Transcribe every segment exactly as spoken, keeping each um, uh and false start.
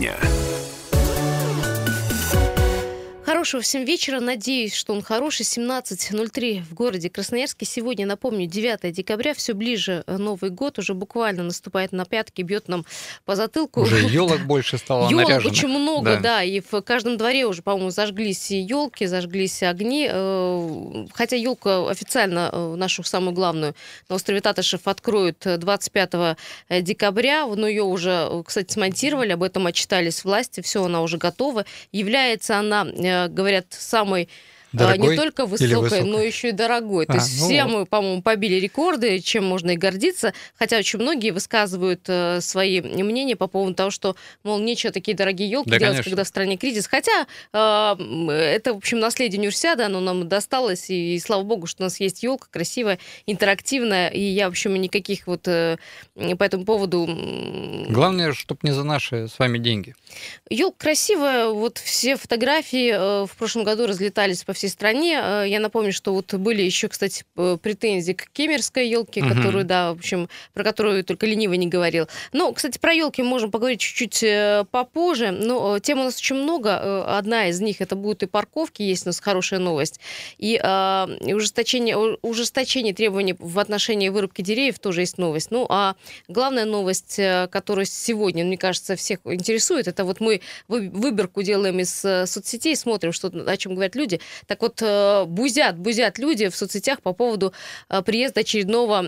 дня. Хорошего всем вечера. Надеюсь, что он хороший. семнадцать ноль три в городе Красноярске. Сегодня, напомню, девятое декабря. Все ближе Новый год. Уже буквально наступает на пятки, бьет нам по затылку. Уже елок больше стало наряжено. Елок очень много, да. да. И в каждом дворе уже, по-моему, зажглись елки, зажглись огни. Хотя елка официально, нашу самую главную, на острове Татышев откроют двадцать пятого декабря. Но ее уже, кстати, смонтировали. Об этом отчитались власти. Все, она уже готова. Является она... говорят, самой дорогой, не только высокой, но еще и дорогой. А, То есть ну... все мы, по-моему, побили рекорды, чем можно и гордиться. Хотя очень многие высказывают э, свои мнения по поводу того, что, мол, нечего такие дорогие елки да, делать, конечно. Когда в стране кризис. Хотя э, это, в общем, наследие универсиады, оно нам досталось. И, и слава богу, что у нас есть елка красивая, интерактивная. И я, в общем, никаких вот э, по этому поводу... Главное, чтобы не за наши с вами деньги. Елка красивая. Вот все фотографии э, в прошлом году разлетались по всей стране. Я напомню, что вот были еще, кстати, претензии к кемеровской елке, uh-huh. которую, да, в общем, про которую только ленивый не говорил. Но, кстати, про елки мы можем поговорить чуть-чуть попозже. Но тем у нас очень много. Одна из них — это будут и парковки, есть у нас хорошая новость. И, а, и ужесточение, ужесточение требований в отношении вырубки деревьев тоже есть новость. Ну, а главная новость, которая сегодня, мне кажется, всех интересует, это вот мы выборку делаем из соцсетей, смотрим, что, о чем говорят люди. Так вот, бузят, бузят люди в соцсетях по поводу приезда очередного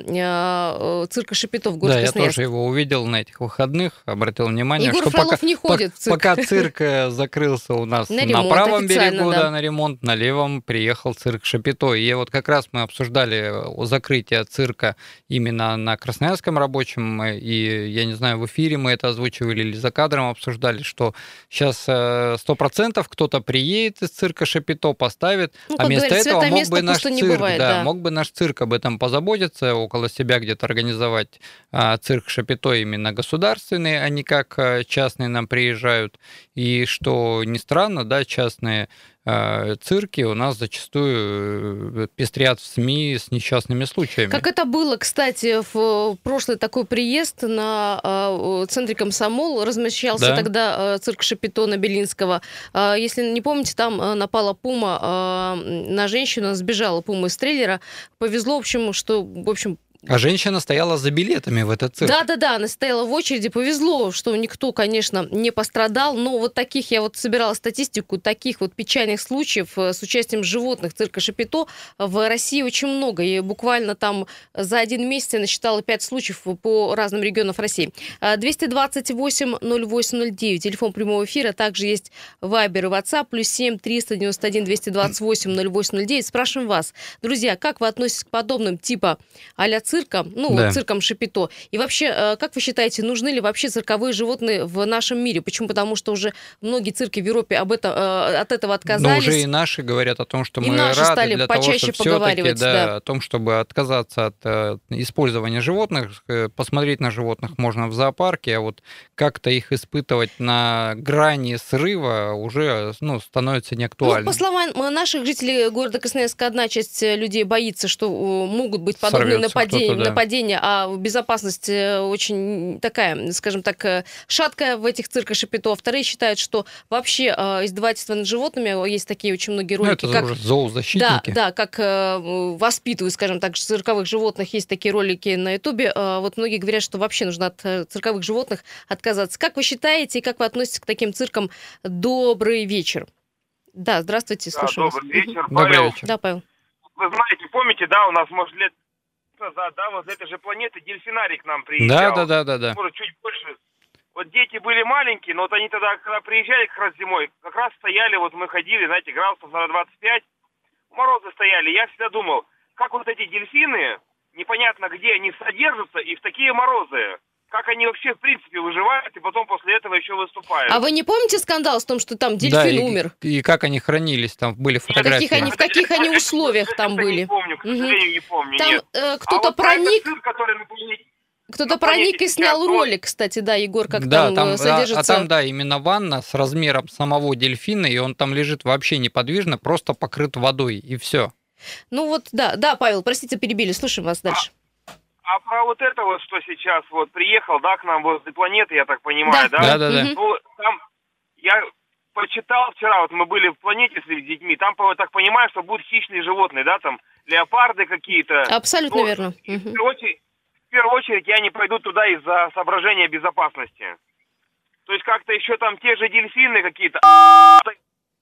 цирка Шапито в город Красноярск. Да, я тоже его увидел на этих выходных, обратил внимание, Егор что Фролов пока, не ходит по, пока цирк закрылся у нас на, ремонт, на правом берегу, да. Да, на ремонт, на левом приехал цирк Шапито. И вот как раз мы обсуждали закрытие цирка именно на Красноярском рабочем, и, я не знаю, в эфире мы это озвучивали или за кадром обсуждали, что сейчас сто процентов кто-то приедет из цирка Шапито, поставит ставит, ну, а вместо говорит, этого мог бы, наш цирк, бывает, да, да. мог бы наш цирк об этом позаботиться, около себя где-то организовать а, цирк Шапито именно государственный, а не как а, частные нам приезжают. И что ни странно, да, частные цирки у нас зачастую пестрят в СМИ с несчастными случаями. Как это было, кстати, в прошлый такой приезд на центре Комсомол размещался да. тогда цирк Шапито на Белинского. Если не помните, там напала пума на женщину, она сбежала, пума из трейлера. Повезло, в общем, что, в общем, а женщина стояла за билетами в этот цирк. Да-да-да, она стояла в очереди. Повезло, что никто, конечно, не пострадал. Но вот таких, я вот собирала статистику, таких вот печальных случаев с участием животных цирка Шапито в России очень много. И буквально там за один месяц я насчитала пять случаев по разным регионам России. двести двадцать восемь ноль восемь ноль девять, телефон прямого эфира. Также есть Вайбер и WhatsApp, плюс семь триста девяносто один двести двадцать восемь ноль восемь ноль девять. Спрашиваем вас, друзья, как вы относитесь к подобным типа а-ля цирка? Цирком, ну, да. цирком Шапито. И вообще, как вы считаете, нужны ли вообще цирковые животные в нашем мире? Почему? Потому что уже многие цирки в Европе об этом, от этого отказались. Но уже и наши говорят о том, что и мы рады для того, чтобы все-таки, да, да. о том, чтобы отказаться от э, использования животных, посмотреть на животных можно в зоопарке, а вот как-то их испытывать на грани срыва уже ну, становится неактуально. Ну, по словам наших жителей города Красноярска, одна часть людей боится, что могут быть подобные нападения. Нападение, а безопасность очень такая, скажем так, шаткая в этих цирках Шапито. А вторые считают, что вообще издевательство над животными, есть такие очень многие ролики, ну, это как зоозащитники. Да, да, как воспитывают, скажем так, цирковых животных, есть такие ролики на Ютубе. Вот многие говорят, что вообще нужно от цирковых животных отказаться. Как вы считаете и как вы относитесь к таким циркам? Добрый вечер. Да, здравствуйте, да, слушаю добрый вас. Вечер, Павел. Добрый вечер. Да, Павел. Вы знаете, помните, да, у нас, может, лет Да, да, вот с этой же планеты дельфинарий к нам приезжал. Да, да, да, да. Может, чуть больше. Вот дети были маленькие, но вот они тогда, когда приезжали как раз зимой, как раз стояли, вот мы ходили, знаете, градусов на двадцать пять, морозы стояли. Я всегда думал, как вот эти дельфины, непонятно где они содержатся и в такие морозы. Как они вообще, в принципе, выживают и потом после этого еще выступают. А вы не помните скандал с том, что там дельфин да, умер? И, и как они хранились, там были фотографии. Каких они, в каких они условиях там были? Не помню, к сожалению, не помню. Там э, кто-то а вот проник... Цирк, который на планете... Кто-то проник и снял ролик, кстати, да, Егор, как да, там, там содержится... А там, да, именно ванна с размером самого дельфина, и он там лежит вообще неподвижно, просто покрыт водой, и все. Ну вот, да, да, Павел, простите, перебили, слушаем вас дальше. А... А про вот это вот, что сейчас вот приехал, да, к нам возле Планеты, я так понимаю, да? Да, да, да. Ну, там я почитал вчера, вот мы были в Планете с детьми, там, так понимаю, что будут хищные животные, да, там леопарды какие-то. Абсолютно ну, верно. И, угу. в, первую очередь, в первую очередь я не пойду туда из-за соображения безопасности. То есть как-то еще там те же дельфины какие-то,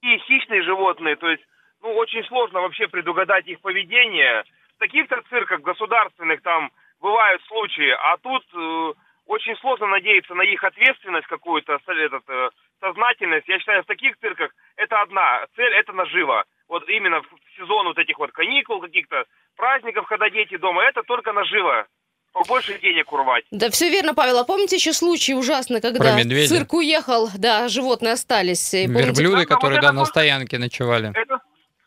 и хищные животные, то есть, ну, очень сложно вообще предугадать их поведение. В таких-то цирках государственных там бывают случаи, а тут э, очень сложно надеяться на их ответственность какую-то, этот, э, сознательность. Я считаю, в таких цирках это одна цель, это нажива. Вот именно в сезон вот этих вот каникул, каких-то праздников, когда дети дома, это только нажива. Побольше денег урвать. Да, все верно, Павел. А помните еще случай ужасный, когда в цирк уехал, да, животные остались. И, помните, верблюды, которые, да, на стоянке ночевали. Это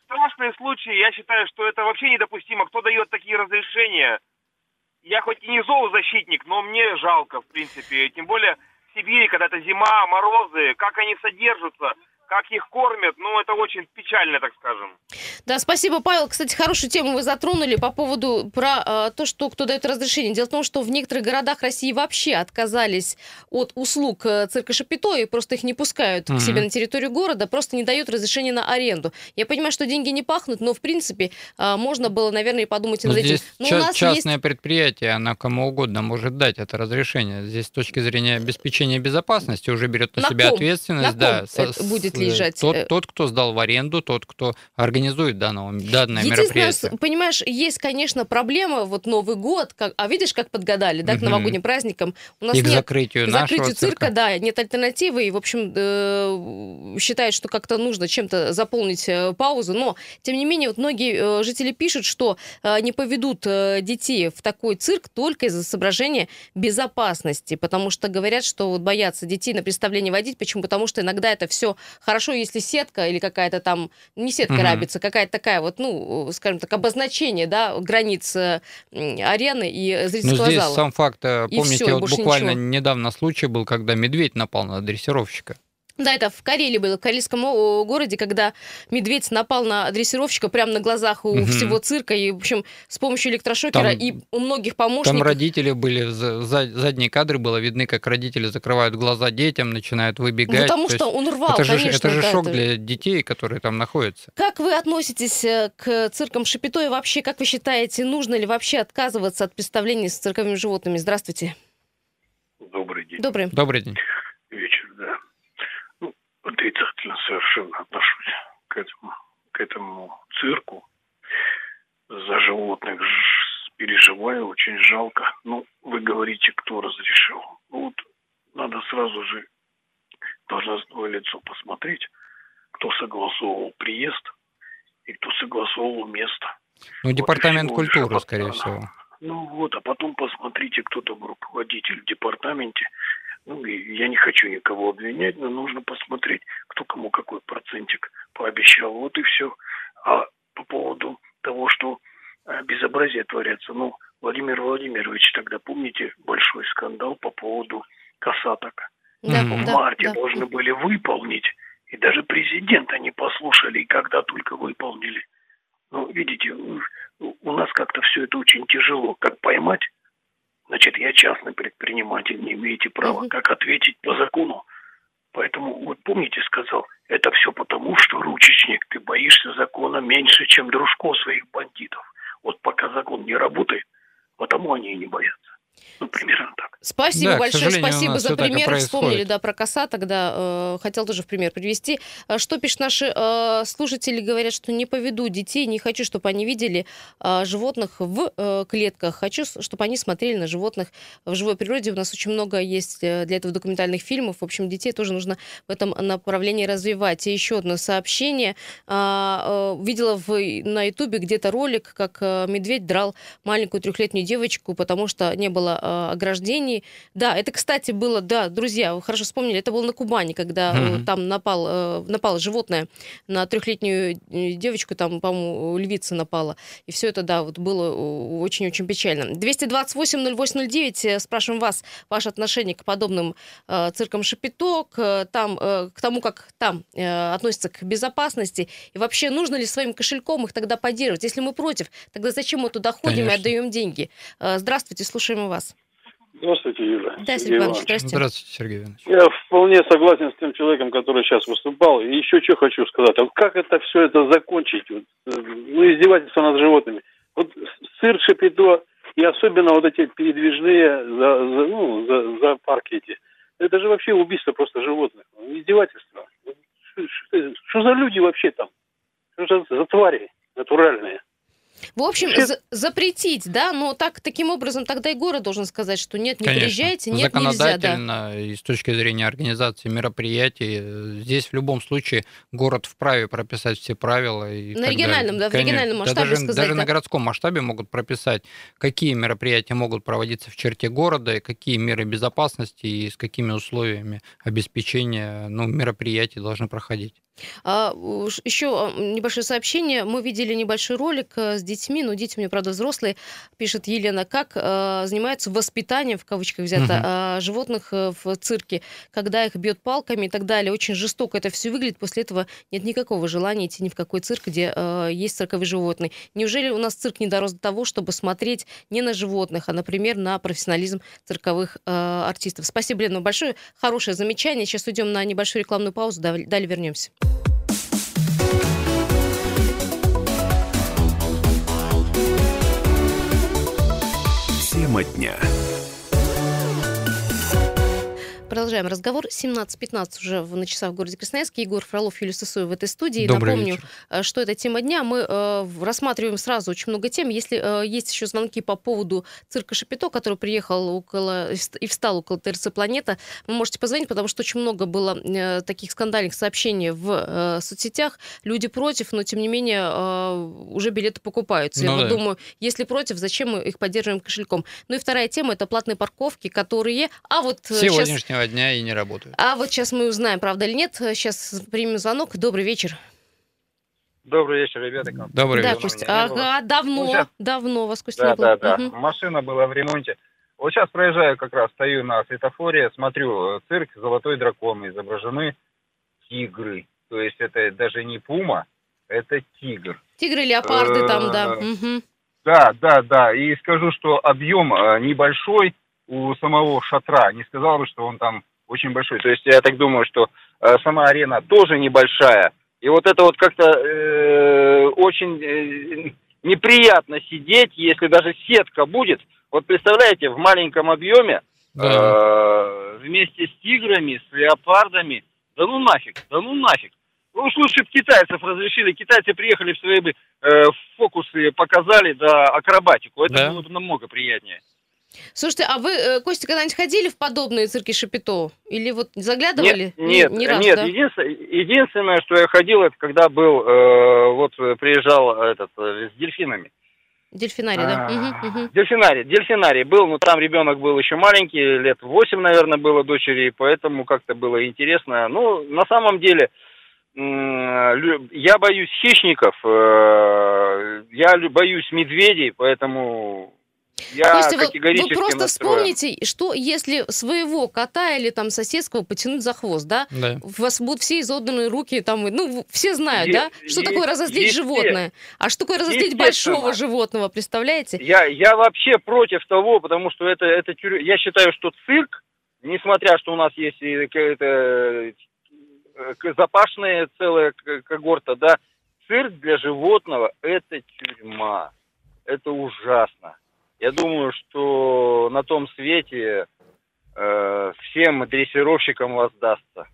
страшные случаи. Я считаю, что это вообще недопустимо. Кто дает такие разрешения? Я хоть и не зоозащитник, но мне жалко, в принципе. Тем более в Сибири, когда это зима, морозы, как они содержатся, как их кормят, ну, это очень печально, так скажем. Да, спасибо, Павел. Кстати, хорошую тему вы затронули по поводу про э, то, что кто дает разрешение. Дело в том, что в некоторых городах России вообще отказались от услуг цирка Шапито и просто их не пускают mm-hmm. к себе на территорию города, просто не дают разрешения на аренду. Я понимаю, что деньги не пахнут, но, в принципе, э, можно было, наверное, и подумать над этим. Но ча- у нас частное есть... предприятие, оно кому угодно может дать это разрешение. Здесь с точки зрения обеспечения безопасности уже берет на, на себя ком? ответственность. На да, ком со- будет лежать? Тот, тот, кто сдал в аренду, тот, кто организует данного, данное мероприятие. Понимаешь, есть, конечно, проблема, вот Новый год, как, а видишь, как подгадали, да, к новогодним mm-hmm. праздникам. У нас и к нет, закрытию, к закрытию цирка, цирка, да, нет альтернативы, и, в общем, считают, что как-то нужно чем-то заполнить паузу, но, тем не менее, вот многие жители пишут, что не поведут детей в такой цирк только из-за соображения безопасности, потому что говорят, что вот боятся детей на представление водить, почему? Потому что иногда это все хорошо, если сетка или какая-то там, не сетка mm-hmm. рабица, какая-то такая вот, ну, скажем так, обозначение, да, границ арены и зрительского зала. Ну, здесь зала. Сам факт, помните, все, вот буквально ничего. Недавно случай был, когда медведь напал на дрессировщика. Да, это в Карелии было, в карельском городе, когда медведь напал на дрессировщика прямо на глазах у угу. всего цирка, и, в общем, с помощью электрошокера там, и у многих помощников... Там родители были, задние кадры было видны, как родители закрывают глаза детям, начинают выбегать. Ну, потому То что есть, он рвал, это конечно. Же, это же да, шок это... для детей, которые там находятся. Как вы относитесь к циркам Шапито и вообще, как вы считаете, нужно ли вообще отказываться от представлений с цирковыми животными? Здравствуйте. Добрый день. Добрый. Добрый день. Вечер, да. Отрицательно совершенно отношусь к этому, к этому цирку. За животных переживаю, очень жалко. Ну, вы говорите, кто разрешил. Ну, вот надо сразу же должностное лицо посмотреть, кто согласовывал приезд и кто согласовывал место. Ну, вот департамент культуры, скорее всего. Ну, вот, а потом посмотрите, кто там руководитель в департаменте. Ну, я не хочу никого обвинять, но нужно посмотреть, кто кому какой процентик пообещал. Вот и все. А по поводу того, что безобразие творятся. Ну, Владимир Владимирович, тогда помните большой скандал по поводу косаток? Да, в да, марте да. должны были выполнить, и даже президента не послушали, и когда только выполнили. Ну, видите, у нас как-то все это очень тяжело. Как поймать? Значит, я частный предприниматель, не имеете права. Как ответить по закону? Поэтому, вот помните, сказал, это все потому, что, ручечник, ты боишься закона меньше, чем дружко своих бандитов. Вот пока закон не работает, потому они и не боятся. Ну, примерно так. Спасибо да, большое, спасибо за пример. Вспомнили, да, про косаток, да, э, хотел тоже в пример привести. Что пишут наши э, слушатели? Говорят, что не поведу детей, не хочу, чтобы они видели э, животных в э, клетках. Хочу, чтобы они смотрели на животных в живой природе. У нас очень много есть для этого документальных фильмов. В общем, детей тоже нужно в этом направлении развивать. И еще одно сообщение. Э, э, видела в, на Ютубе где-то ролик, как медведь драл маленькую трехлетнюю девочку, потому что не было было э, ограждений. Да, это, кстати, было, да, друзья, вы хорошо вспомнили, это было на Кубани, когда mm-hmm. там напал, э, напало животное на трехлетнюю девочку, там, по-моему, львица напала. И все это, да, вот было очень-очень печально. двести двадцать восемь ноль восемь ноль девять, спрашиваем вас, ваше отношение к подобным э, циркам Шапито, к, там, э, к тому, как там э, относятся к безопасности, и вообще нужно ли своим кошельком их тогда поддерживать? Если мы против, тогда зачем мы туда ходим Конечно. И отдаем деньги? Э, здравствуйте, слушаем вас. Здравствуйте, Юля. Да, Сергей Иванович, здравствуйте. Здравствуйте, Сергей Иванович. Я вполне согласен с тем человеком, который сейчас выступал. И еще что хочу сказать. А как это все это закончить? Вот, ну, издевательство над животными. Вот сыр Шапито и особенно вот эти передвижные за, за, ну, за, за парки эти. Это же вообще убийство просто животных. Издевательство. Что за люди вообще там? Что за, за твари натуральные? В общем, за- запретить, да, но так, таким образом тогда и город должен сказать, что нет, не Конечно. Приезжайте, нет, законодательно, нельзя. Да. И с точки зрения организации мероприятий, здесь в любом случае город вправе прописать все правила. И на региональном, да, в региональном масштабе да, даже, сказать. Даже да. на городском масштабе могут прописать, какие мероприятия могут проводиться в черте города, и какие меры безопасности и с какими условиями обеспечения ну, мероприятий должны проходить. А, еще небольшое сообщение. Мы видели небольшой ролик с детьми, но дети у меня, правда, взрослые, пишет Елена, как а, занимаются воспитанием, в кавычках взято, угу. а, животных в цирке, когда их бьют палками и так далее. Очень жестоко это все выглядит. После этого нет никакого желания идти ни в какой цирк, где а, есть цирковые животные. Неужели у нас цирк не дорос до того, чтобы смотреть не на животных, а, например, на профессионализм цирковых а, артистов? Спасибо, Лена, большое. Хорошее замечание. Сейчас уйдем на небольшую рекламную паузу, далее вернемся. Тема дня. Продолжаем разговор. семнадцать пятнадцать уже на часах в городе Красноярске. Егор Фролов, Юлия Сысоева в этой студии. Добрый Напомню, вечер. Что это тема дня. Мы э, рассматриваем сразу очень много тем. Если э, есть еще звонки по поводу цирка Шапито, который приехал около и встал около ТРЦ «Планета», вы можете позвонить, потому что очень много было э, таких скандальных сообщений в э, соцсетях. Люди против, но, тем не менее, э, уже билеты покупаются. Ну, Я да. думаю, если против, зачем мы их поддерживаем кошельком? Ну и вторая тема — это платные парковки, которые... А вот сегодняшнего дня и не работают. А вот сейчас мы узнаем, правда или нет. Сейчас примем звонок. Добрый вечер. Добрый вечер, ребята. Добрый да, вечер. Ага, давно, ну, сейчас... давно вас Костя да, не было. Да, да, угу. Машина была в ремонте. Вот сейчас проезжаю как раз, стою на светофоре, смотрю, цирк «Золотой дракон», изображены тигры. То есть это даже не пума, это тигр. Тигры, леопарды там, да. Да, да, да. И скажу, что объем небольшой, у самого шатра, не сказал бы, что он там очень большой. То есть я так думаю, что э, сама арена тоже небольшая. И вот это вот как-то э, очень э, неприятно сидеть, если даже сетка будет. Вот представляете, в маленьком объеме э, вместе с тиграми, с леопардами, да ну нафиг, да ну нафиг. Ну уж лучше бы китайцев разрешили. Китайцы приехали в свои бы э, фокусы, показали, да, акробатику. Это да. было бы намного приятнее. Слушайте, а вы, Костя, когда-нибудь ходили в подобные цирки Шапито? Или вот заглядывали? Нет, ни, ни разу, нет. Да? Единственное, единственное, что я ходил, это когда был, э, вот приезжал этот, э, с дельфинами. Дельфинарий, да? Угу, угу. Дельфинарий, дельфинарий был, но там ребенок был еще маленький, лет восемь, наверное, было дочери, поэтому как-то было интересно. Ну, на самом деле, э, я боюсь хищников, э, я боюсь медведей, поэтому... Я Костя, вы, вы просто настроен. Вспомните, что если своего кота или там соседского потянуть за хвост, да, да. у вас будут все изодранные руки, там, ну, все знают, е- да, что е- такое разозлить е- животное, е- а что такое разозлить большого животного, представляете? Я, я вообще против того, потому что это, это тюрьма. Я считаю, что цирк, несмотря что у нас есть какая-то запашная целая когорта, да, цирк для животного — это тюрьма, это ужасно. Я думаю, что на том свете э, всем дрессировщикам воздастся.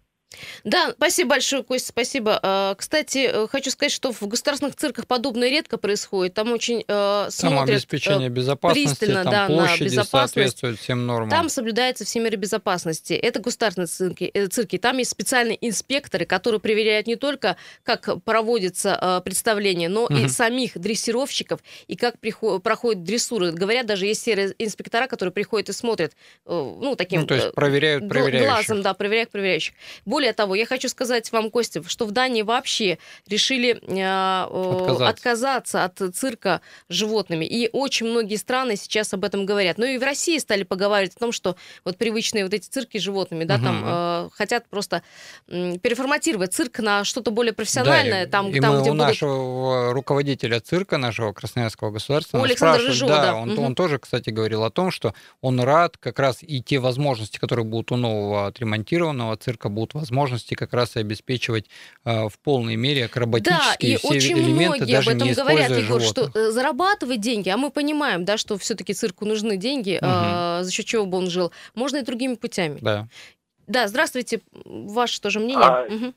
Да, спасибо большое, Костя, спасибо. Кстати, хочу сказать, что в государственных цирках подобное редко происходит. Там очень э, смотрят пристально. Там обеспечение безопасности, там да, площади соответствуют всем нормам. Там соблюдается все меры безопасности. Это государственные цирки, э, цирки. Там есть специальные инспекторы, которые проверяют не только, как проводится э, представление, но угу. и самих дрессировщиков, и как приход, проходят дрессуры. Говорят, даже есть серые инспектора, которые приходят и смотрят э, ну, таким... Ну, то есть проверяют проверяющих. Глазом, да, проверяют проверяющих. Более того, я хочу сказать вам, Костя, что в Дании вообще решили э, отказаться. отказаться от цирка с животными. И очень многие страны сейчас об этом говорят. Ну и в России стали поговаривать о том, что вот привычные вот эти цирки с животными, да, угу. там э, хотят просто э, переформатировать цирк на что-то более профессиональное. Да, там, и там, мы где у будут... нашего руководителя цирка, нашего Красноярского государства, Александра Жижова, да, да. Он, угу. он тоже, кстати, говорил о том, что он рад как раз и те возможности, которые будут у нового отремонтированного цирка, будут возможности как раз и обеспечивать э, в полной мере акробатические да, все элементы, даже не используя животных. Да, и очень многие об этом говорят, Егор, что э, зарабатывать деньги, а мы понимаем, да, что все-таки цирку нужны деньги, угу. э, за счет чего бы он жил, можно и другими путями. Да, да, здравствуйте, ваше тоже мнение. А... Угу.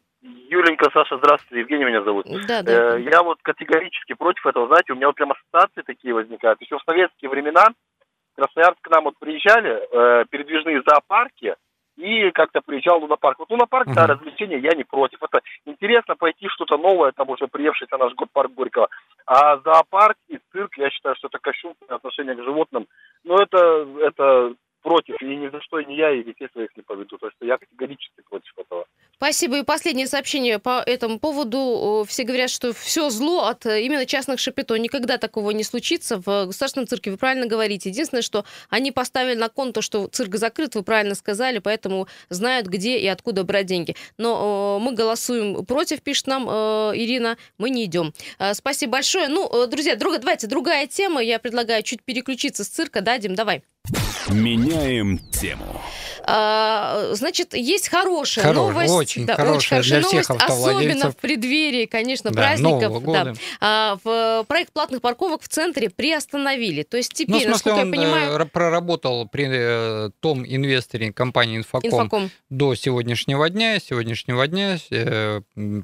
Юленька, Саша, здравствуйте, Евгений меня зовут. Да, да. Э, я вот категорически против этого, знаете, у меня вот прям ассоциации такие возникают. Еще в советские времена в Красноярск к нам вот приезжали э, передвижные зоопарки, и как-то приезжал в лунопарк. Вот лунопарк, uh-huh. да, развлечения, я не против. Это интересно пойти что-то новое, там уже приевшийся наш парк Горького. А зоопарк и цирк, я считаю, что это кощунственное отношение к животным. Но это, это против, и ни за что и не я, и детей своих не поведу. То есть я категорически против этого. Спасибо. И последнее сообщение по этому поводу. Все говорят, что все зло от именно частных шапито. Никогда такого не случится в государственном цирке. Вы правильно говорите. Единственное, что они поставили на кон то, что цирк закрыт, вы правильно сказали, поэтому знают, где и откуда брать деньги. Но мы голосуем против, пишет нам Ирина, мы не идем. Спасибо большое. Ну, друзья, друг, давайте другая тема. Я предлагаю чуть переключиться с цирка. Да, Дим, давай. Меняем тему. А, значит, есть хорошая Хоро... новость. Очень да, хорошая, очень хорошая для новость, всех автовладельцев. Особенно в преддверии, конечно, да, праздников. Да. А, в, проект платных парковок в центре приостановили. То есть теперь, ну, в смысле, насколько он, я понимаю... он проработал при том инвесторе компании Infocom, Infocom до сегодняшнего дня. Сегодняшнего дня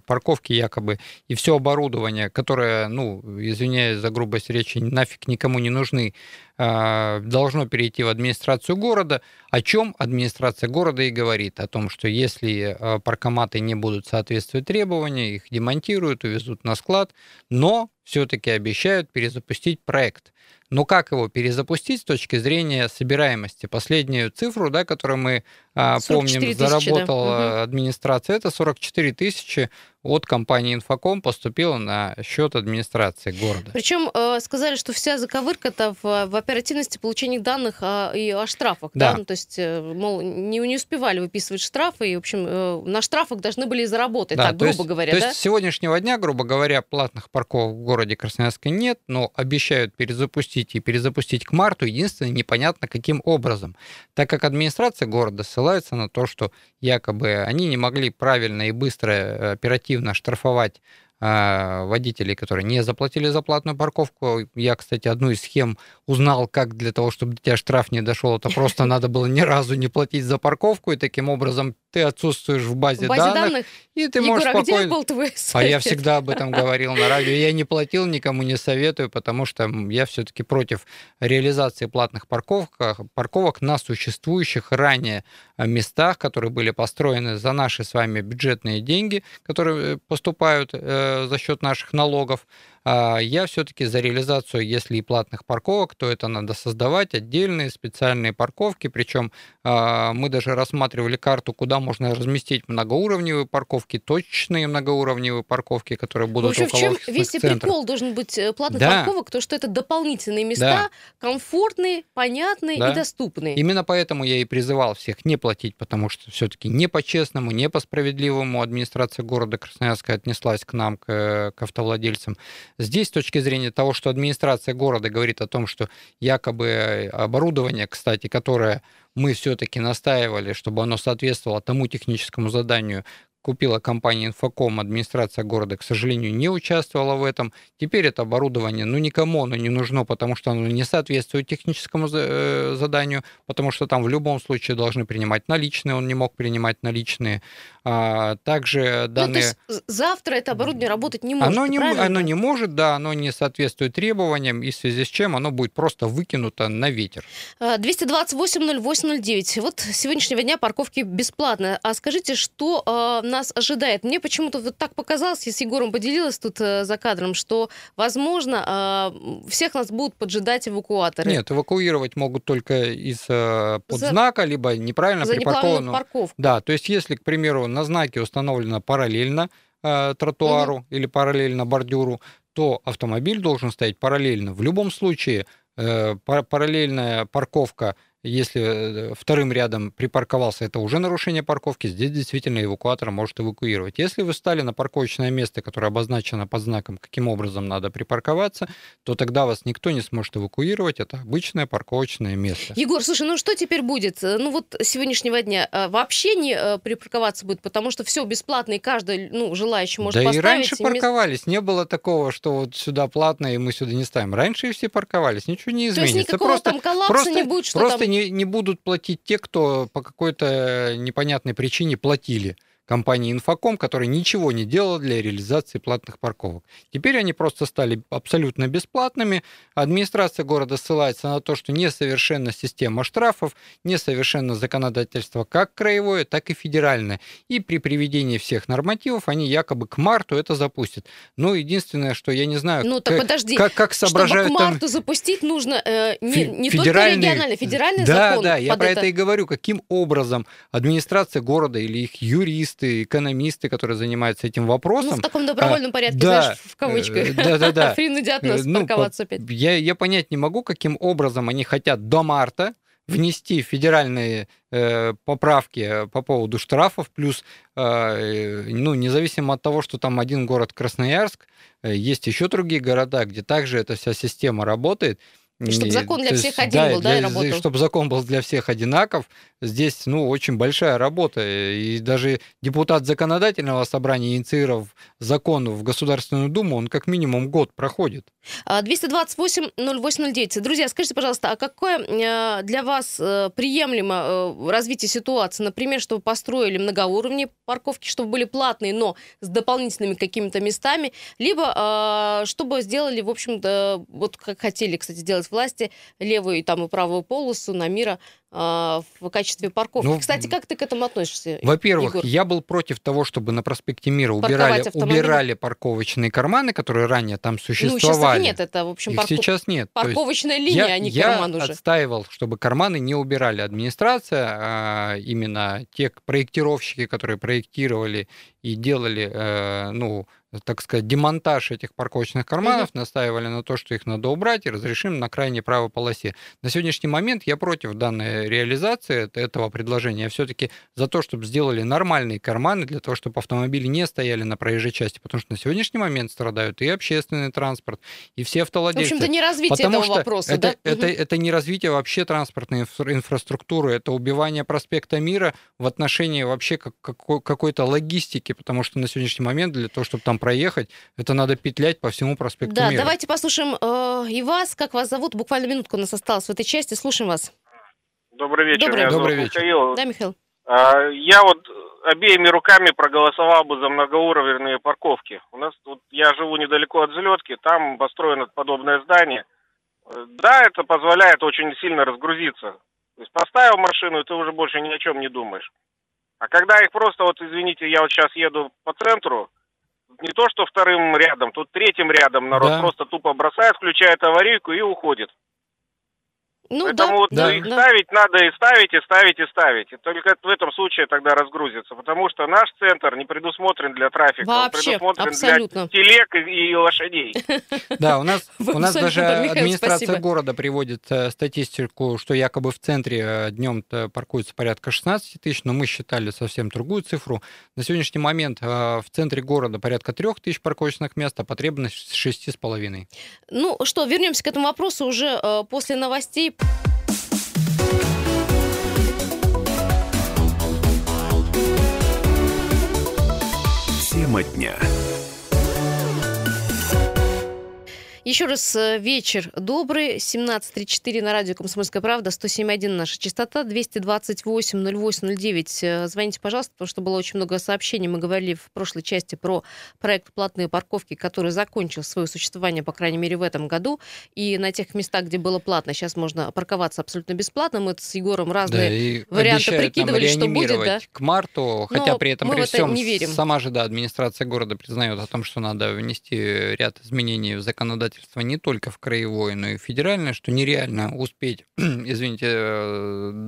парковки якобы и все оборудование, которое, ну, извиняюсь за грубость речи, нафиг никому не нужны, должно перейти в администрацию города, о чем администрация города и говорит. О том, что если паркоматы не будут соответствовать требованиям, их демонтируют, увезут на склад, но все-таки обещают перезапустить проект. Но как его перезапустить с точки зрения собираемости? Последнюю цифру, да, которую мы а, помним, тысячи, заработала да. администрация, это сорок четыре тысячи от компании Infocom поступило на счет администрации города. Причем э, сказали, что вся заковырка-то в, в оперативности получения данных о, и о штрафах. Да. Да? Ну, то есть, э, мол, не, не успевали выписывать штрафы, и, в общем, э, на штрафах должны были и заработать, да, так, грубо есть, говоря. То да? есть с сегодняшнего дня, грубо говоря, платных парковок в городе Красноярске нет, но обещают перезапустить и перезапустить к марту, единственное, непонятно каким образом. Так как администрация города ссылается на то, что якобы они не могли правильно и быстро, оперативно штрафовать э, водителей, которые не заплатили за платную парковку. Я, кстати, одну из схем узнал, как для того, чтобы до тебя штраф не дошел, это просто надо было ни разу не платить за парковку, и таким образом ты отсутствуешь в базе, в базе данных, данных, и ты можешь Егор, спокойно... А, был а я всегда об этом говорил на радио. Я не платил, никому не советую, потому что я все-таки против реализации платных парковок, парковок на существующих ранее местах, которые были построены за наши с вами бюджетные деньги, которые поступают э, за счет наших налогов. Я все-таки за реализацию, если и платных парковок, то это надо создавать отдельные специальные парковки. Причем мы даже рассматривали карту, куда можно разместить многоуровневые парковки, точечные многоуровневые парковки, которые будут около офисных центров. В общем, весь и прикол должен быть платных да. парковок, потому что это дополнительные места, да. комфортные, понятные да. и доступные. Именно поэтому я и призывал всех не платить, потому что все-таки не по-честному, не по-справедливому администрация города Красноярска отнеслась к нам, к, к автовладельцам. Здесь, с точки зрения того, что администрация города говорит о том, что якобы оборудование, кстати, которое мы все-таки настаивали, чтобы оно соответствовало тому техническому заданию, купила компания Infocom, администрация города, к сожалению, не участвовала в этом. Теперь это оборудование, ну, никому оно не нужно, потому что оно не соответствует техническому заданию, потому что там в любом случае должны принимать наличные, он не мог принимать наличные. А также данные... Ну, то есть завтра это оборудование работать не может, оно не, оно не может, да, оно не соответствует требованиям, и в связи с чем оно будет просто выкинуто на ветер. двести двадцать восемь ноль восемь ноль девять. Вот с сегодняшнего дня парковки бесплатно. А скажите, что... нас ожидает. Мне почему-то вот так показалось, я с Егором поделилась тут э, за кадром, что, возможно, э, всех нас будут поджидать эвакуаторы. Нет, эвакуировать могут только из э, подзнака, за... либо неправильно за припаркованную парковку. Да, то есть если, к примеру, на знаке установлено параллельно э, тротуару mm-hmm. или параллельно бордюру, то автомобиль должен стоять параллельно. В любом случае э, пар- параллельная парковка, если вторым рядом припарковался, это уже нарушение парковки, здесь действительно эвакуатор может эвакуировать. Если вы встали на парковочное место, которое обозначено под знаком, каким образом надо припарковаться, то тогда вас никто не сможет эвакуировать. Это обычное парковочное место. Егор, слушай, ну что теперь будет? Ну вот с сегодняшнего дня вообще не припарковаться будет, потому что все бесплатно, и каждый, ну, желающий может да поставить. Да и раньше и парковались. Не было такого, что вот сюда платно, и мы сюда не ставим. Раньше все парковались, ничего не изменится. То есть никакого просто, там коллапса просто, не будет, что там... Не, не будут платить те, кто по какой-то непонятной причине платили компании Infocom, которая ничего не делала для реализации платных парковок. Теперь они просто стали абсолютно бесплатными. Администрация города ссылается на то, что несовершенна система штрафов, несовершенно законодательство как краевое, так и федеральное. И при приведении всех нормативов они якобы к марту это запустят. Но единственное, что я не знаю, ну, как, подожди, как, как соображают... Чтобы к марту там... запустить, нужно э, не, не федеральный... только региональный, федеральный да, закон. Да, да, я про это... это и говорю. Каким образом администрация города или их юристы, экономисты, которые занимаются этим вопросом. Ну, в таком добровольном а, порядке, да, знаешь, в кавычках. Да-да-да. Принудят нас ну, парковаться по, опять. Я, я понять не могу, каким образом они хотят до марта внести федеральные э, поправки по поводу штрафов, плюс, э, ну, независимо от того, что там один город Красноярск, э, есть еще другие города, где также эта вся система работает. И чтобы закон для всех один да, был, да, для, и работал. Чтобы закон был для всех одинаков, здесь, ну, очень большая работа. И даже депутат законодательного собрания, инициировав закон в Государственную Думу, он как минимум год проходит. двести двадцать восемь ноль восемь ноль девять. Друзья, скажите, пожалуйста, а какое для вас приемлемо развитие ситуации? Например, чтобы построили многоуровневые парковки, чтобы были платные, но с дополнительными какими-то местами, либо чтобы сделали, в общем-то, вот как хотели, кстати, сделать власти левую и там и правую полосу на Мира э, в качестве парковки. Ну, кстати, как ты к этому относишься? Во-первых, Егор? Я был против того, чтобы на проспекте Мира убирали, убирали парковочные карманы, которые ранее там существовали. Ну, сейчас их нет, это, в общем, парков... сейчас нет. Парковочная есть, линия, я, а не карман я уже. Я отстаивал, чтобы карманы не убирали. Администрация, а именно те проектировщики, которые проектировали и делали, э, ну, так сказать, демонтаж этих парковочных карманов, mm-hmm. настаивали на то, что их надо убрать и разрешим на крайней правой полосе. На сегодняшний момент я против данной реализации этого предложения. Я все-таки за то, чтобы сделали нормальные карманы, для того, чтобы автомобили не стояли на проезжей части, потому что на сегодняшний момент страдают и общественный транспорт, и все автовладельцы. В общем-то, не развитие потому этого вопроса, это, да? Это, mm-hmm. это не развитие вообще транспортной инфраструктуры, это убивание проспекта Мира в отношении вообще как, как, какой-то логистики, потому что на сегодняшний момент для того, чтобы там проехать, это надо петлять по всему проспекту да, Мира. Да, давайте послушаем э, и вас, как вас зовут, буквально минутку у нас осталось в этой части, слушаем вас. Добрый вечер, Добрый. Меня Добрый зовут вечер. Михаил. Да, Михаил. А, я вот обеими руками проголосовал бы за многоуровневые парковки. У нас тут, я живу недалеко от Зелётки, там построено подобное здание. Да, это позволяет очень сильно разгрузиться. То есть поставил машину, и ты уже больше ни о чем не думаешь. А когда их просто, вот извините, я вот сейчас еду по центру, не то, что вторым рядом, тут третьим рядом народ да. просто тупо бросает, включает аварийку и уходит. Ну, поэтому да, вот да, их да. ставить надо и ставить, и ставить, и ставить. И только в этом случае тогда разгрузится, потому что наш центр не предусмотрен для трафика. Вообще, он предусмотрен абсолютно. Для телег и, и лошадей. Да, у нас у нас даже администрация города приводит статистику, что якобы в центре днем паркуется порядка шестнадцать тысяч, но мы считали совсем другую цифру. На сегодняшний момент в центре города порядка трех тысяч парковочных мест, а потребность шесть с половиной. Ну что, вернемся к этому вопросу уже после новостей. Тема дня. Еще раз вечер добрый. семнадцать тридцать четыре на радио «Комсомольская правда», сто семь и один наша частота, двести двадцать восемь ноль восемь ноль девять. Звоните, пожалуйста, потому что было очень много сообщений. Мы говорили в прошлой части про проект «Платные парковки», который закончил свое существование, по крайней мере, в этом году. И на тех местах, где было платно, сейчас можно парковаться абсолютно бесплатно. Мы с Егором разные да, варианты прикидывали, что будет. Да? К марту, хотя Но при этом при всем это сама же да, администрация города признает о том, что надо внести ряд изменений в законодательство не только в краевое, но и в федеральное, что нереально успеть, извините,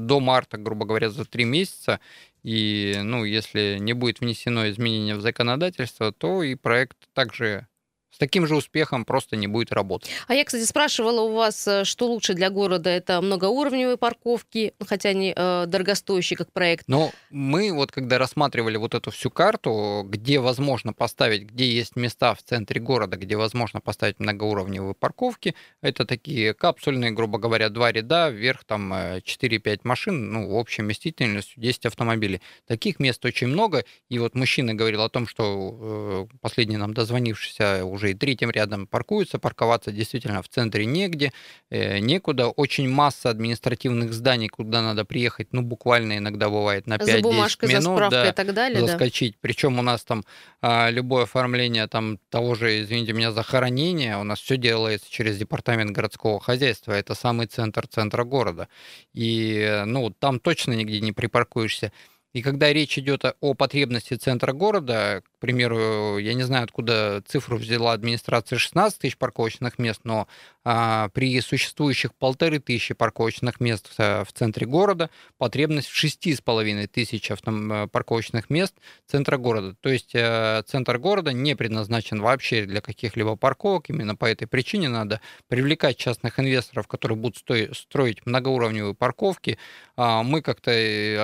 до марта, грубо говоря, за три месяца. И, ну, если не будет внесено изменение в законодательство, то и проект также с таким же успехом просто не будет работать. А я, кстати, спрашивала у вас, что лучше для города. Это многоуровневые парковки, хотя они э, дорогостоящие как проект. Но мы вот когда рассматривали вот эту всю карту, где возможно поставить, где есть места в центре города, где возможно поставить многоуровневые парковки, это такие капсульные, грубо говоря, два ряда, вверх там четыре-пять машин, ну, в общей вместительностью десять автомобилей. Таких мест очень много. И вот мужчина говорил о том, что э, последний нам дозвонившийся уже уже и третьим рядом паркуются, парковаться действительно в центре негде, э, некуда. Очень масса административных зданий, куда надо приехать, ну, буквально иногда бывает на пять-десять минут. За бумажкой, за справкой, да, и так далее. Заскочить. Да. Причем у нас там а, любое оформление там, того же, извините меня, захоронения, у нас все делается через департамент городского хозяйства. Это самый центр центра города. И, ну, там точно нигде не припаркуешься. И когда речь идет о потребности центра города, к примеру, я не знаю, откуда цифру взяла администрация шестнадцать тысяч парковочных мест, но а, при существующих полторы тысячи парковочных мест в, в центре города потребность в шесть с половиной тысяч автом, парковочных мест центра города. То есть а, центр города не предназначен вообще для каких-либо парковок. Именно по этой причине надо привлекать частных инвесторов, которые будут сто- строить многоуровневые парковки. А, мы как-то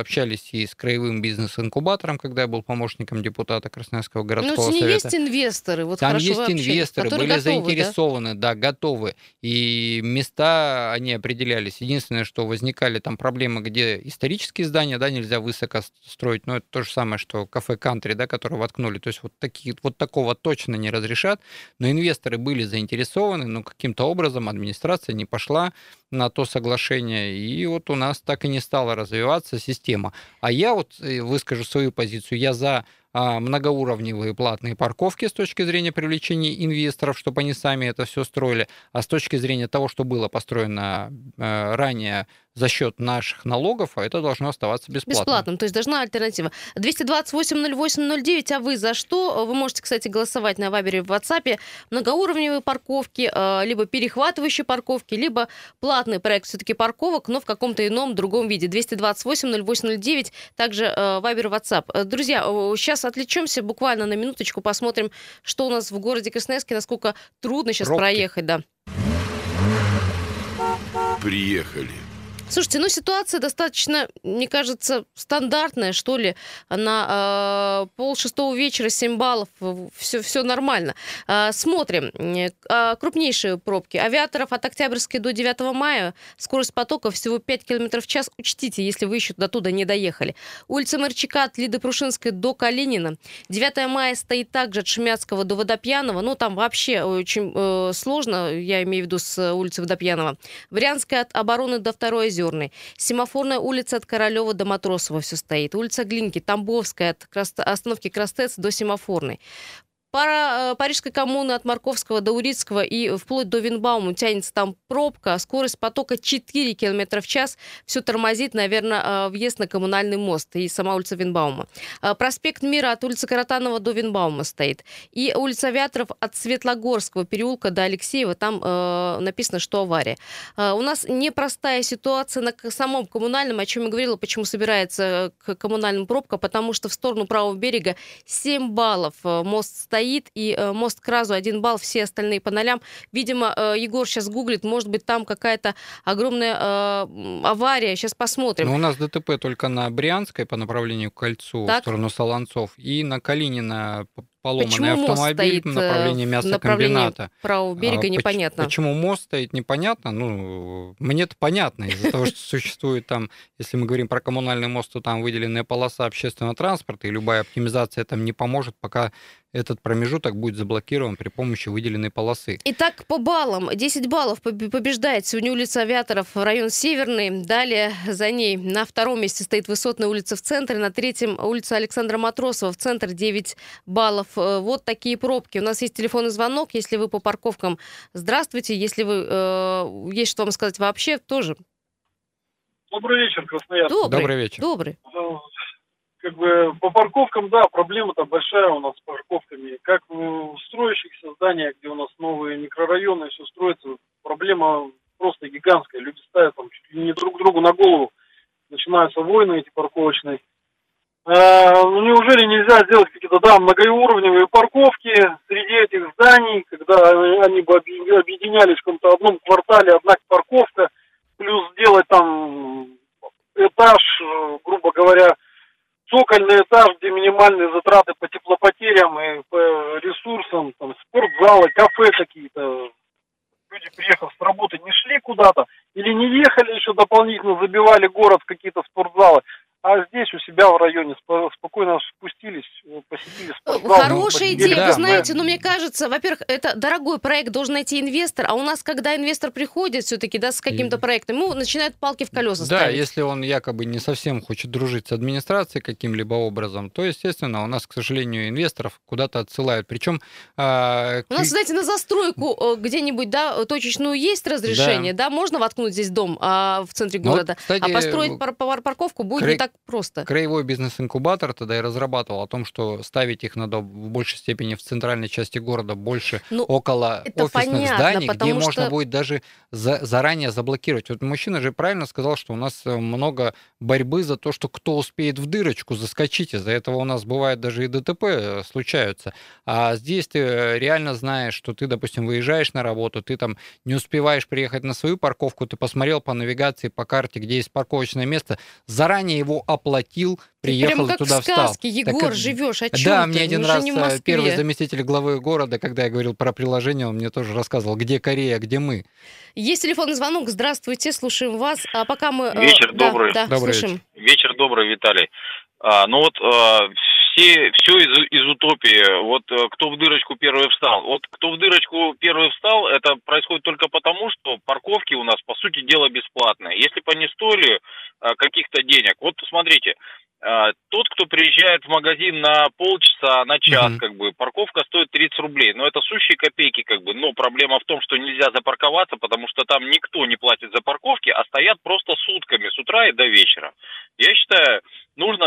общались и с краевым бизнес-инкубатором, когда я был помощником депутата Красноярского городского совета. Но есть инвесторы, вот там хорошо есть инвесторы, были готовы, заинтересованы, да? да, готовы. И места они определялись. Единственное, что возникали там проблемы, где исторические здания, да, нельзя высоко строить. Но это то же самое, что кафе «Кантри», да, которое воткнули. То есть вот такие, вот такого точно не разрешат. Но инвесторы были заинтересованы, но каким-то образом администрация не пошла на то соглашение. И вот у нас так и не стала развиваться система. А я вот выскажу свою позицию. Я за а, многоуровневые платные парковки с точки зрения привлечения инвесторов, чтобы они сами это все строили. А с точки зрения того, что было построено а, ранее за счет наших налогов, а это должно оставаться бесплатным. Бесплатным, то есть должна альтернатива. двести двадцать восемь ноль восемь ноль девять, а вы за что? Вы можете, кстати, голосовать на Вайбере, в WhatsApp. Многоуровневые парковки, либо перехватывающие парковки, либо платный проект все-таки парковок, но в каком-то ином, другом виде. двести двадцать восемь ноль восемь ноль девять, также Вайбер, WhatsApp. Друзья, сейчас отвлечемся буквально на минуточку, посмотрим, что у нас в городе Красноярске, насколько трудно сейчас Робки. проехать. Да. Приехали. Слушайте, ну ситуация достаточно, мне кажется, стандартная, что ли. На э, полшестого вечера семь баллов, все, все нормально. Э, смотрим. Э, крупнейшие пробки. Авиаторов от Октябрьской до девятого мая. Скорость потока всего пять километров в час. Учтите, если вы еще до туда не доехали. Улица Мерчика от Лиды Прушинской до Калинина. девятого мая стоит также от Шмятского до Водопьянова. Ну, там вообще очень э, сложно, я имею в виду с улицы Водопьянова. Врянская от Обороны до второй Семафорная улица от Королёва до Матросова все стоит. Улица Глинки, Тамбовская от Краст... остановки Крастец до Семафорной. Пара... Парижской коммуны от Марковского до Урицкого и вплоть до Винбаума тянется там пробка. Скорость потока четыре километра в час. Все тормозит, наверное, въезд на коммунальный мост и сама улица Винбаума. Проспект Мира от улицы Каратанова до Винбаума стоит. И улица Авиаторов от Светлогорского переулка до Алексеева. Там э, написано, что авария. Э, у нас непростая ситуация на самом коммунальном, о чем я говорила, почему собирается к коммунальным пробка, потому что в сторону правого берега семь баллов мост стоит. И мост к разу один балл, все остальные по нолям. Видимо, Егор сейчас гуглит, может быть, там какая-то огромная э, авария. Сейчас посмотрим. Но у нас ДТП только на Брянской по направлению к кольцу, так, в сторону Солонцов, и на Калинина поломанный почему автомобиль в направлении мясокомбината. Правого берега непонятно. Почему мост стоит, непонятно. Ну, мне-то понятно, из-за того, что существует там, если мы говорим про коммунальный мост, то там выделенная полоса общественного транспорта, и любая оптимизация там не поможет, пока этот промежуток будет заблокирован при помощи выделенной полосы. Итак, по баллам. десять баллов побеждает сегодня улица Авиаторов, район Северный. Далее за ней на втором месте стоит Высотная, улица в центре. На третьем улица Александра Матросова, в центр, девять баллов. Вот такие пробки. У нас есть телефонный звонок. Если вы по парковкам, здравствуйте. Если вы э, есть что вам сказать вообще, тоже. Добрый вечер, Красноярск. Добрый, Добрый вечер. Добрый. Как бы по парковкам, да, проблема-то большая у нас с парковками. Как в строящихся зданиях, где у нас новые микрорайоны, все строится, проблема просто гигантская. Люди ставят там чуть ли не друг другу на голову. Начинаются войны эти парковочные. А, ну, неужели нельзя сделать какие-то, да, многоуровневые парковки среди этих зданий, когда они бы объединялись в каком-то одном квартале, одна парковка, плюс сделать там этаж, грубо говоря, цокольный этаж, где минимальные затраты по теплопотерям и по ресурсам, там, спортзалы, кафе какие-то. Люди, приехав с работы, не шли куда-то или не ехали еще дополнительно, забивали город в какие-то спортзалы. А здесь у себя в районе спокойно спустились, посетили спортзал. Хорошая идея, да, вы знаете, да. Но мне кажется, во-первых, это дорогой проект, должен найти инвестор, а у нас, когда инвестор приходит все-таки, да, с каким-то проектом, ему начинают палки в колеса ставить. Да, если он якобы не совсем хочет дружить с администрацией каким-либо образом, то, естественно, у нас, к сожалению, инвесторов куда-то отсылают. Причем... Э, к... У нас, знаете, на застройку где-нибудь, да, точечную есть разрешение, да, да можно воткнуть здесь дом а, в центре города, вот, кстати, а построить пар- пар- парковку будет кр... не так просто. Краевой бизнес-инкубатор тогда и разрабатывал о том, что ставить их надо в большей степени в центральной части города, больше ну, около офисных понятно, зданий, где что... можно будет даже за, заранее заблокировать. Вот мужчина же правильно сказал, что у нас много борьбы за то, что кто успеет в дырочку заскочить. Из-за этого у нас бывает даже и ДТП случаются. А здесь ты реально знаешь, что ты, допустим, выезжаешь на работу, ты там не успеваешь приехать на свою парковку, ты посмотрел по навигации, по карте, где есть парковочное место, заранее его оплатил, приехал, прям туда встал. Прям как в сказке, Егор, так, живешь, о чем да, ты? Мне один раз первый заместитель главы города, когда я говорил про приложение, он мне тоже рассказывал, где Корея, где мы. Есть телефонный звонок, здравствуйте, слушаем вас. А пока мы... Вечер э, добрый. Да, да, добрый слушаем. Вечер. Вечер добрый, Виталий. А, ну вот а, все, все из, из утопии. Вот а, кто в дырочку первый встал. Вот кто в дырочку первый встал, это происходит только потому, что парковки у нас, по сути дела, бесплатные. Если бы они стоили а, каких-то денег, вот смотрите... Тот, кто приезжает в магазин на полчаса, на час, mm-hmm. как бы, парковка стоит тридцать рублей, но это сущие копейки, как бы, но проблема в том, что нельзя запарковаться, потому что там никто не платит за парковки, а стоят просто сутками, с утра и до вечера. Я считаю, нужно,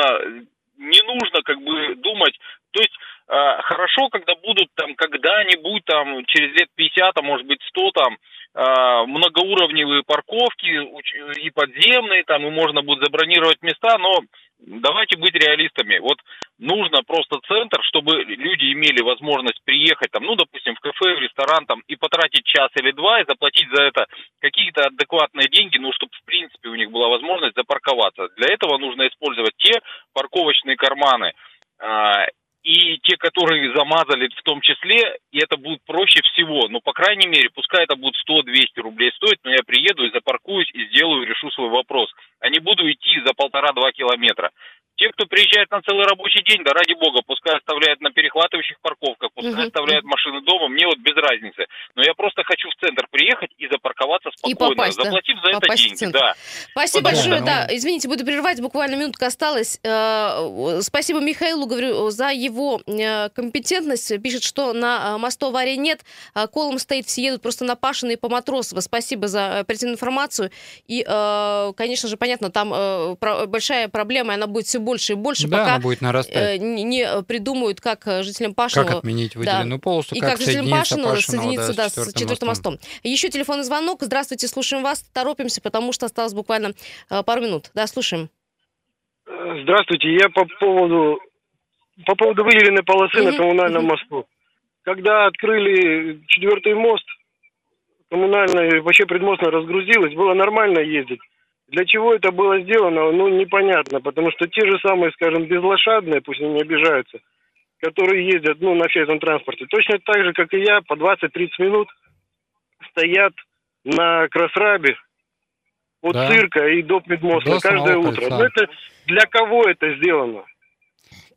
не нужно, как бы, думать, то есть, э, хорошо, когда будут, там, когда-нибудь, там, через лет пятьдесят, а может быть, сто, там, многоуровневые парковки и подземные, там и можно будет забронировать места, но давайте быть реалистами. Вот нужно просто центр, чтобы люди имели возможность приехать, там, ну, допустим, в кафе, в ресторан, там, и потратить час или два, и заплатить за это какие-то адекватные деньги, ну, чтобы, в принципе, у них была возможность запарковаться. Для этого нужно использовать те парковочные карманы, а, и те, которые замазали в том числе, и это будет проще всего. Но, по крайней мере, пускай это будет сто-двести рублей стоить, но я приеду и запаркуюсь, и сделаю, решу свой вопрос. А не буду идти за полтора-два километра. Те, кто приезжает на целый рабочий день, да ради бога, пускай оставляют на перехватывающих парковках, пускай угу. оставляют машины дома, мне вот без разницы. Но я просто хочу в центр приехать и запарковаться спокойно, и попасть, заплатив да. за попасть это деньги. Да. Спасибо Потому большое, да. да. Извините, буду прерывать, буквально минутка осталась. Спасибо Михаилу, говорю, за его компетентность. Пишет, что на мосту аварии нет, колом стоит, все едут просто на Пашино и по Матросово. Спасибо за оперативную информацию. И, конечно же, понятно, там большая проблема, она будет все больше. больше и больше, да, пока будет э, не придумают, как жителям Пашино... Как отменить выделенную да. полосу, и как, как жителям Пашино соединиться да, да, с четвертым мостом. мостом. Еще телефонный звонок. Здравствуйте, слушаем вас. Торопимся, потому что осталось буквально э, пару минут. Да, слушаем. Здравствуйте. Я по поводу, по поводу выделенной полосы mm-hmm. на коммунальном mm-hmm. мосту. Когда открыли четвертый мост, коммунальная, вообще предмостная разгрузилась, было нормально ездить. Для чего это было сделано, ну, непонятно, потому что те же самые, скажем, безлошадные, пусть они не обижаются, которые ездят, ну, на общественном транспорте, точно так же, как и я, по двадцать-тридцать минут стоят на Красрабе от да. цирка и до Медмоста до каждое утро. Да. Ну, это для кого это сделано?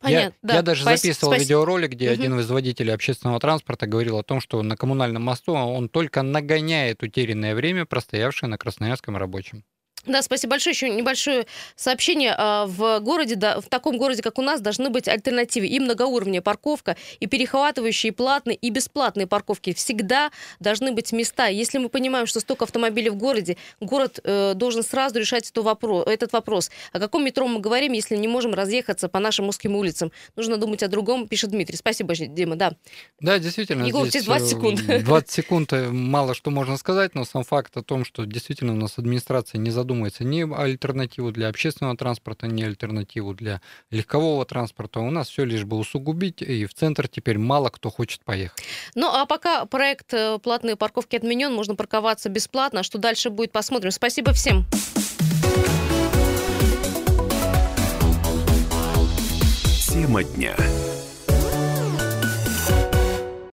Понятно, я, да. я даже Спас... записывал Спас... видеоролик, где угу. один из водителей общественного транспорта говорил о том, что на коммунальном мосту он только нагоняет утерянное время, простоявшее на Красноярском рабочем. Да, спасибо большое. Еще небольшое сообщение. В городе, да, в таком городе, как у нас, должны быть альтернативы. И многоуровневая парковка, и перехватывающие платные, и бесплатные парковки. Всегда должны быть места. Если мы понимаем, что столько автомобилей в городе, город э, должен сразу решать эту вопро- этот вопрос. О каком метро мы говорим, если не можем разъехаться по нашим узким улицам? Нужно думать о другом, пишет Дмитрий. Спасибо большое, Дима. Да, да, действительно. Егор, здесь двадцать секунд. двадцать секунд мало что можно сказать, но сам факт о том, что действительно у нас администрация не задумывается ни альтернативу для общественного транспорта, ни альтернативу для легкового транспорта. У нас все лишь бы усугубить, и в центр теперь мало кто хочет поехать. Ну, а пока проект «Платные парковки» отменен, можно парковаться бесплатно. А что дальше будет, посмотрим. Спасибо всем. Тема дня.